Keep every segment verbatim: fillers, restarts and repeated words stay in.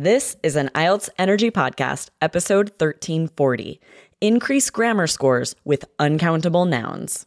This is an I E L T S Energy Podcast, episode thirteen forty. Increase grammar scores with uncountable nouns.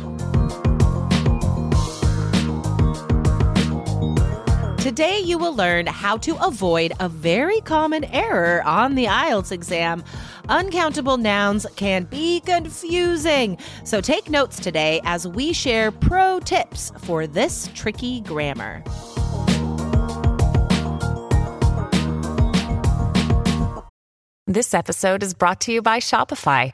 Today, you will learn how to avoid a very common error on the I E L T S exam. Uncountable nouns can be confusing. So take notes today as we share pro tips for this tricky grammar. This episode is brought to you by Shopify.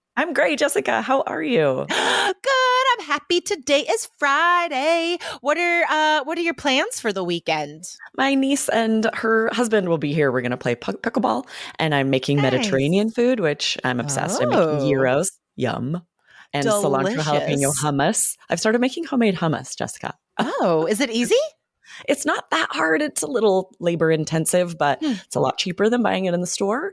I'm great, Jessica. How are you? Good. I'm happy. Today is Friday. What are uh, what are your plans for the weekend? My niece and her husband will be here. We're going to play p- pickleball, and I'm making nice. Mediterranean food, which I'm obsessed. Oh. I'm making gyros. Yum. And delicious. Cilantro jalapeno hummus. I've started making homemade hummus, Jessica. Oh, is it easy? It's not that hard. It's a little labor intensive, but hmm. it's a lot cheaper than buying it in the store.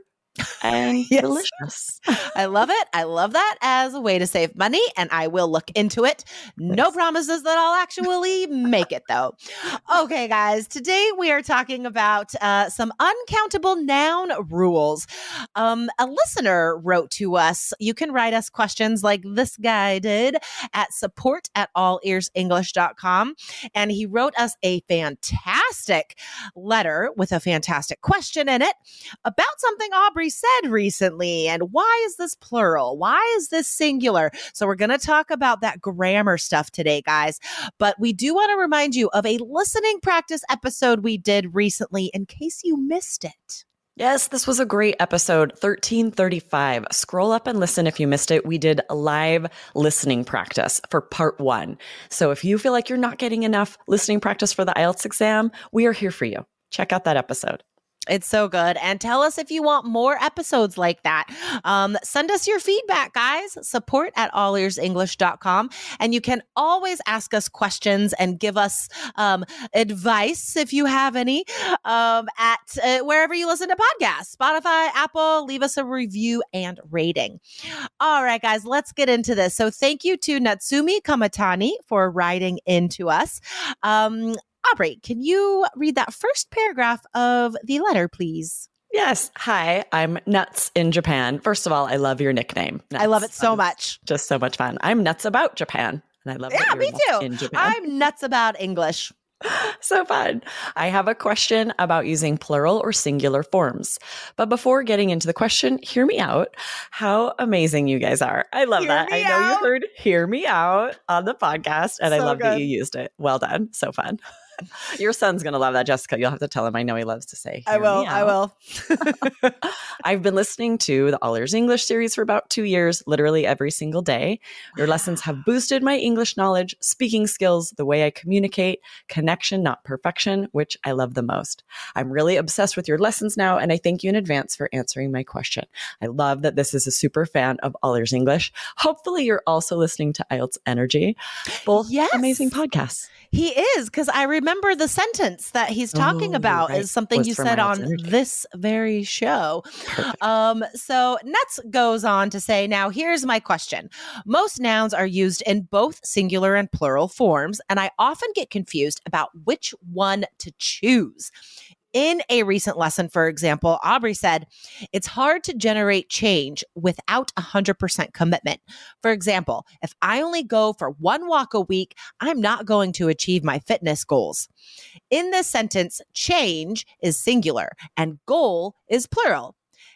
And yes. Delicious. I love it. I love that as a way to save money, and I will look into it. No Thanks. Promises that I'll actually make it, though. Okay, guys, today we are talking about uh, some uncountable noun rules. Um, a listener wrote to us. You can write us questions like this guy did at support at all ears english dot com, and he wrote us a fantastic letter with a fantastic question in it about something Aubrey said recently. And why is this plural? Why is this singular? So we're going to talk about that grammar stuff today, guys. But we do want to remind you of a listening practice episode we did recently in case you missed it. Yes, this was a great episode, thirteen thirty-five. Scroll up and listen if you missed it. We did a live listening practice for part one. So if you feel like you're not getting enough listening practice for the I E L T S exam, we are here for you. Check out that episode. It's so good. And tell us if you want more episodes like that. Um, send us your feedback, guys. Support at all ears english dot com. And you can always ask us questions and give us um, advice if you have any um, at uh, wherever you listen to podcasts, Spotify, Apple. Leave us a review and rating. All right, guys, let's get into this. So thank you to Natsumi Kamatani for writing into us. Um, Aubrey, can you read that first paragraph of the letter, please? Yes. Hi, I'm Nuts in Japan. First of all, I love your nickname. Nuts. I love it so um, much. Just so much fun. I'm nuts about Japan. And I love yeah, me too. In Japan. I'm nuts about English. So fun. I have a question about using plural or singular forms. But before getting into the question, hear me out. How amazing you guys are. I love hear that. I know out. You heard hear me out on the podcast, and so I love good. That you used it. Well done. So fun. Your son's going to love that, Jessica. You'll have to tell him. I know he loves to say, I will. I will. I've been listening to the All Ears English series for about two years, literally every single day. Your lessons have boosted my English knowledge, speaking skills, the way I communicate, connection, not perfection, which I love the most. I'm really obsessed with your lessons now, and I thank you in advance for answering my question. I love that this is a super fan of All Ears English. Hopefully, you're also listening to I E L T S Energy. Both yes. amazing podcasts. He is, because I remember. Remember the sentence that he's talking oh, about right. is something you said on energy. This very show. Um, so Nuts goes on to say, now here's my question. Most nouns are used in both singular and plural forms, and I often get confused about which one to choose. In a recent lesson, for example, Aubrey said, it's hard to generate change without one hundred percent commitment. For example, if I only go for one walk a week, I'm not going to achieve my fitness goals. In this sentence, change is singular and goal is plural.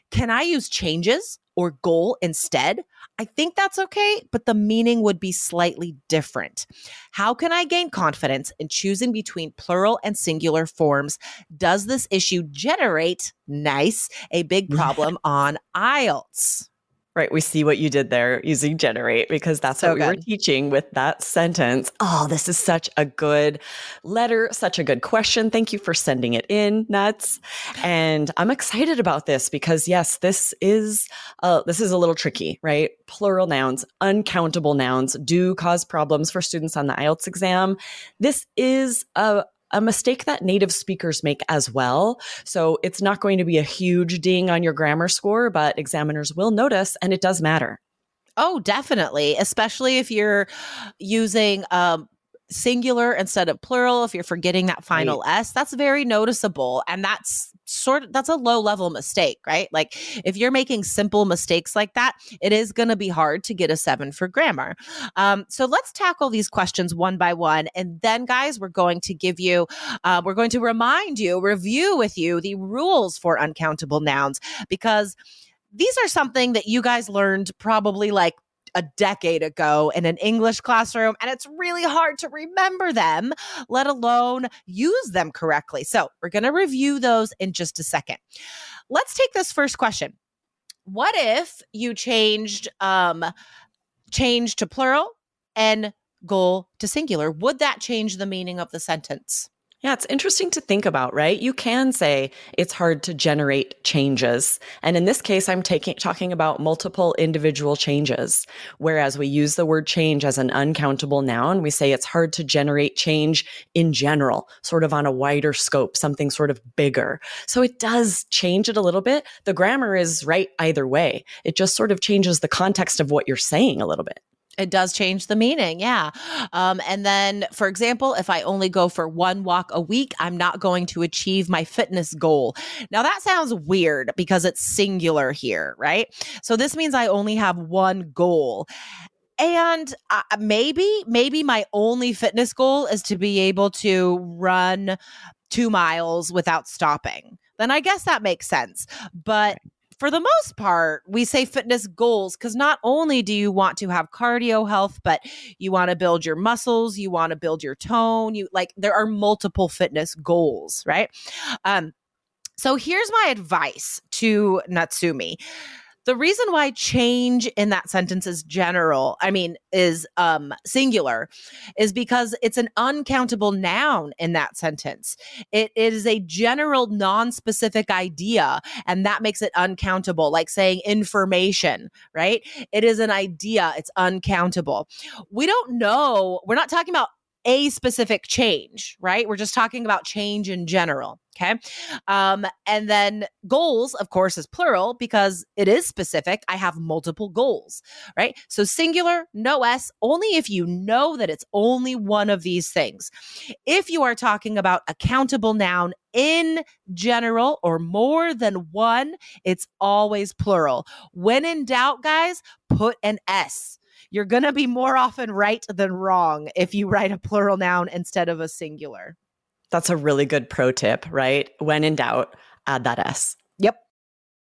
Can I use changes or goal instead? I think that's okay, but the meaning would be slightly different. How can I gain confidence in choosing between plural and singular forms? Does this issue generate, nice, a big problem on I E L T S? Right. We see what you did there using generate, because that's so what we good. were teaching with that sentence. Oh, this is such a good letter, such a good question. Thank you for sending it in, Nuts. And I'm excited about this because, yes, this is uh, this is a little tricky, right? Plural nouns, uncountable nouns do cause problems for students on the I E L T S exam. This is a A mistake that native speakers make as well. So it's not going to be a huge ding on your grammar score, but examiners will notice, and it does matter. Oh, definitely. Especially if you're using um, singular instead of plural, if you're forgetting that final right. S, that's very noticeable. And that's sort of, that's a low level mistake, right? Like if you're making simple mistakes like that, it is going to be hard to get a seven for grammar. Um, so let's tackle these questions one by one. And then guys, we're going to give you, uh, we're going to remind you, review with you the rules for uncountable nouns, because these are something that you guys learned probably like a decade ago in an English classroom, and it's really hard to remember them, let alone use them correctly. So we're going to review those in just a second. Let's take this first question. What if you changed um, change to plural and goal to singular? Would that change the meaning of the sentence? Yeah, it's interesting to think about, right? You can say it's hard to generate changes. And in this case, I'm taking talking about multiple individual changes. Whereas we use the word change as an uncountable noun, we say it's hard to generate change in general, sort of on a wider scope, something sort of bigger. So it does change it a little bit. The grammar is right either way. It just sort of changes the context of what you're saying a little bit. It does change the meaning. Yeah. Um, and then, for example, if I only go for one walk a week, I'm not going to achieve my fitness goal. Now, that sounds weird because it's singular here, right? So this means I only have one goal. And uh, maybe, maybe my only fitness goal is to be able to run two miles without stopping. Then I guess that makes sense. But for the most part, we say fitness goals because not only do you want to have cardio health, but you want to build your muscles, you want to build your tone. You like there are multiple fitness goals, right? Um, so here's my advice to Natsumi. The reason why change in that sentence is general, I mean, is um, singular, is because it's an uncountable noun in that sentence. It, it is a general, non-specific idea, and that makes it uncountable, like saying information, right? It is an idea. It's uncountable. We don't know. We're not talking about a specific change, right? We're just talking about change in general. Okay. Um, and then goals, of course, is plural because it is specific. I have multiple goals, right? So singular, no S, only if you know that it's only one of these things. If you are talking about a countable noun in general or more than one, it's always plural. When in doubt, guys, put an S. You're going to be more often right than wrong if you write a plural noun instead of a singular. That's a really good pro tip, right? When in doubt, add that S. Yep.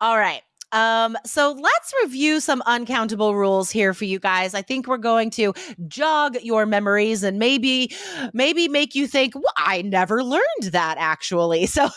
All right. Um, so let's review some uncountable rules here for you guys. I think we're going to jog your memories and maybe, maybe make you think, well, I never learned that actually. So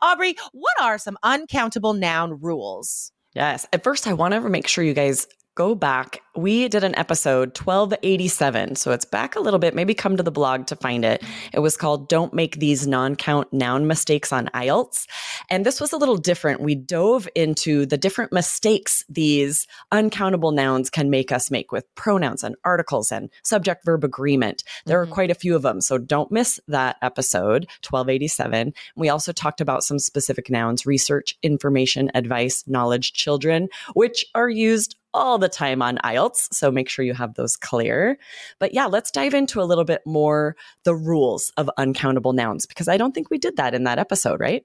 Aubrey, what are some uncountable noun rules? Yes. At first, I want to make sure you guys go back. We did an episode twelve eighty-seven. So it's back a little bit. Maybe come to the blog to find it. It was called Don't Make These Non-Count Noun Mistakes on I E L T S. And this was a little different. We dove into the different mistakes these uncountable nouns can make us make with pronouns and articles and subject verb agreement. There mm-hmm. are quite a few of them. So don't miss that episode, twelve eighty-seven. We also talked about some specific nouns, research, information, advice, knowledge, children, which are used all the time on I E L T S. So make sure you have those clear. But yeah, let's dive into a little bit more the rules of uncountable nouns, because I don't think we did that in that episode, right?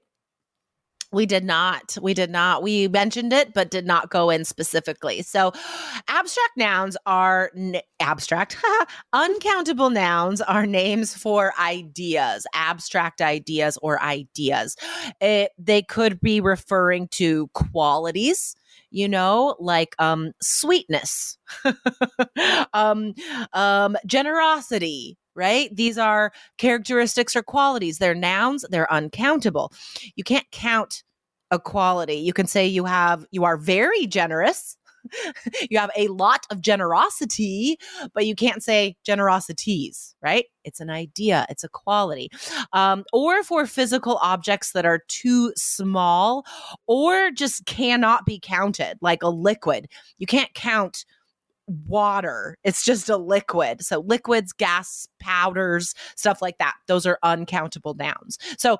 We did not. We did not. We mentioned it, but did not go in specifically. So abstract nouns are n- abstract. Uncountable nouns are names for ideas, abstract ideas or ideas. It, they could be referring to qualities, you know, like um, sweetness, um, um, generosity, right? These are characteristics or qualities. They're nouns. They're uncountable. You can't count a quality. You can say you have, you are very generous. You have a lot of generosity, but you can't say generosities, right? It's an idea. It's a quality. Um, or for physical objects that are too small or just cannot be counted, like a liquid. You can't count water. It's just a liquid. So liquids, gas, powders, stuff like that. Those are uncountable nouns. So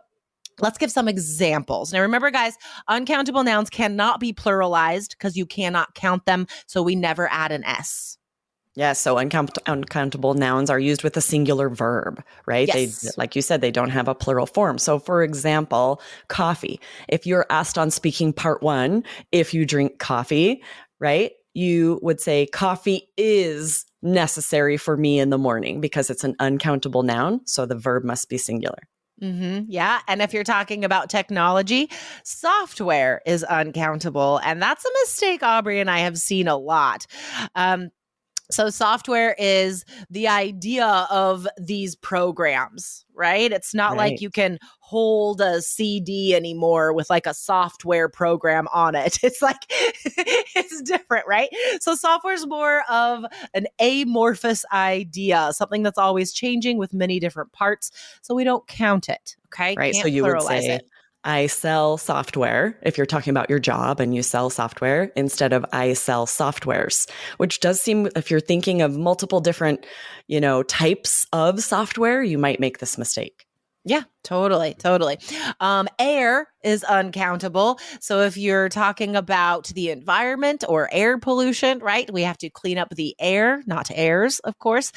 let's give some examples. Now, remember, guys, uncountable nouns cannot be pluralized because you cannot count them. So we never add an S. Yeah. So uncount- uncountable nouns are used with a singular verb, right? Yes. They, like you said, they don't have a plural form. So for example, coffee. If you're asked on speaking part one, if you drink coffee, right? You would say coffee is necessary for me in the morning because it's an uncountable noun. So the verb must be singular. Mm-hmm. Yeah. And if you're talking about technology, software is uncountable. And that's a mistake Aubrey and I have seen a lot. Um, so software is the idea of these programs, right? It's not right. Like you can hold a C D anymore with like a software program on it. It's like, it's different, right? So software is more of an amorphous idea, something that's always changing with many different parts. So we don't count it. Okay. Right. Can't so you would say it. I sell software, if you're talking about your job and you sell software, instead of I sell softwares, which does seem, if you're thinking of multiple different, you know, types of software, you might make this mistake. Yeah, totally, totally. Um, air is uncountable. So if you're talking about the environment or air pollution, right? We have to clean up the air, not airs, of course.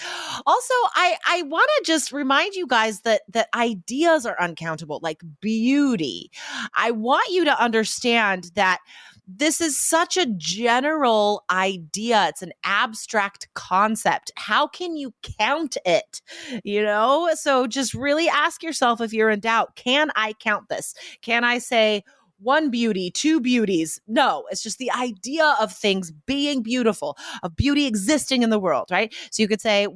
Also, I, I want to just remind you guys that that ideas are uncountable, like beauty. I want you to understand that this is such a general idea. It's an abstract concept. How can you count it? You know, so just really ask yourself if you're in doubt, can I count this? Can I say one beauty, two beauties? No, it's just the idea of things being beautiful, of beauty existing in the world, right? So you could say,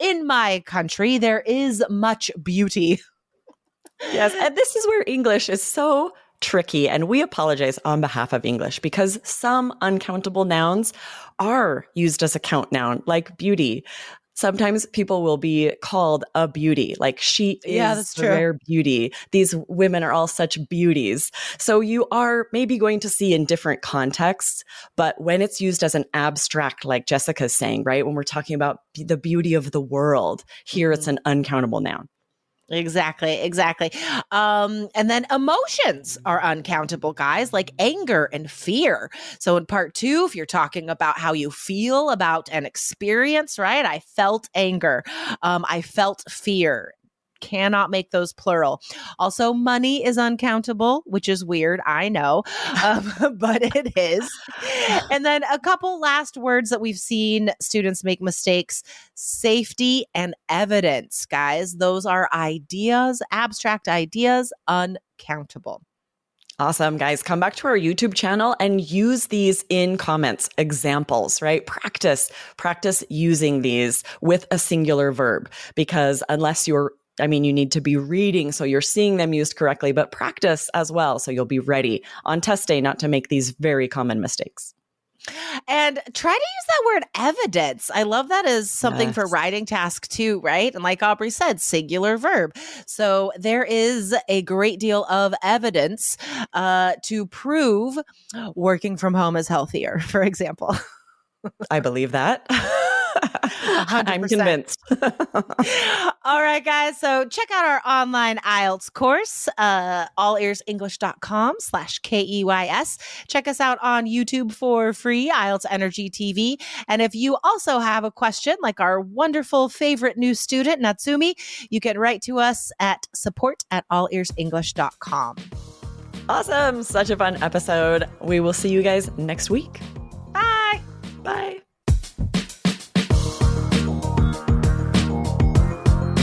in my country, there is much beauty. Yes. And this is where English is so tricky. And we apologize on behalf of English because some uncountable nouns are used as a count noun, like beauty. Sometimes people will be called a beauty, like she is yeah, that's true. Rare beauty. These women are all such beauties. So you are maybe going to see in different contexts, but when it's used as an abstract, like Jessica's saying, right? When we're talking about the beauty of the world, here mm-hmm. it's an uncountable noun. Exactly, exactly. Um, and then emotions are uncountable, guys, like anger and fear. So in part two, if you're talking about how you feel about an experience, right? I felt anger. Um, I felt fear. Cannot make those plural. Also, money is uncountable, which is weird, I know, um, but it is. And then a couple last words that we've seen students make mistakes, safety and evidence, guys. Those are ideas, abstract ideas, uncountable. Awesome, guys. Come back to our YouTube channel and use these in comments, examples, right? Practice, practice using these with a singular verb, because unless you're I mean, you need to be reading so you're seeing them used correctly, but practice as well so you'll be ready on test day not to make these very common mistakes. And try to use that word evidence. I love that as something yes. for writing task too, right? And like Aubrey said, singular verb. So there is a great deal of evidence uh, to prove working from home is healthier, for example. I believe that. one hundred percent. I'm convinced. All right, guys. So check out our online I E L T S course, uh, all ears english dot com slash K E Y S. Check us out on YouTube for free, I E L T S Energy T V. And if you also have a question, like our wonderful favorite new student, Natsumi, you can write to us at support at all ears english dot com. Awesome. Such a fun episode. We will see you guys next week. Bye. Bye.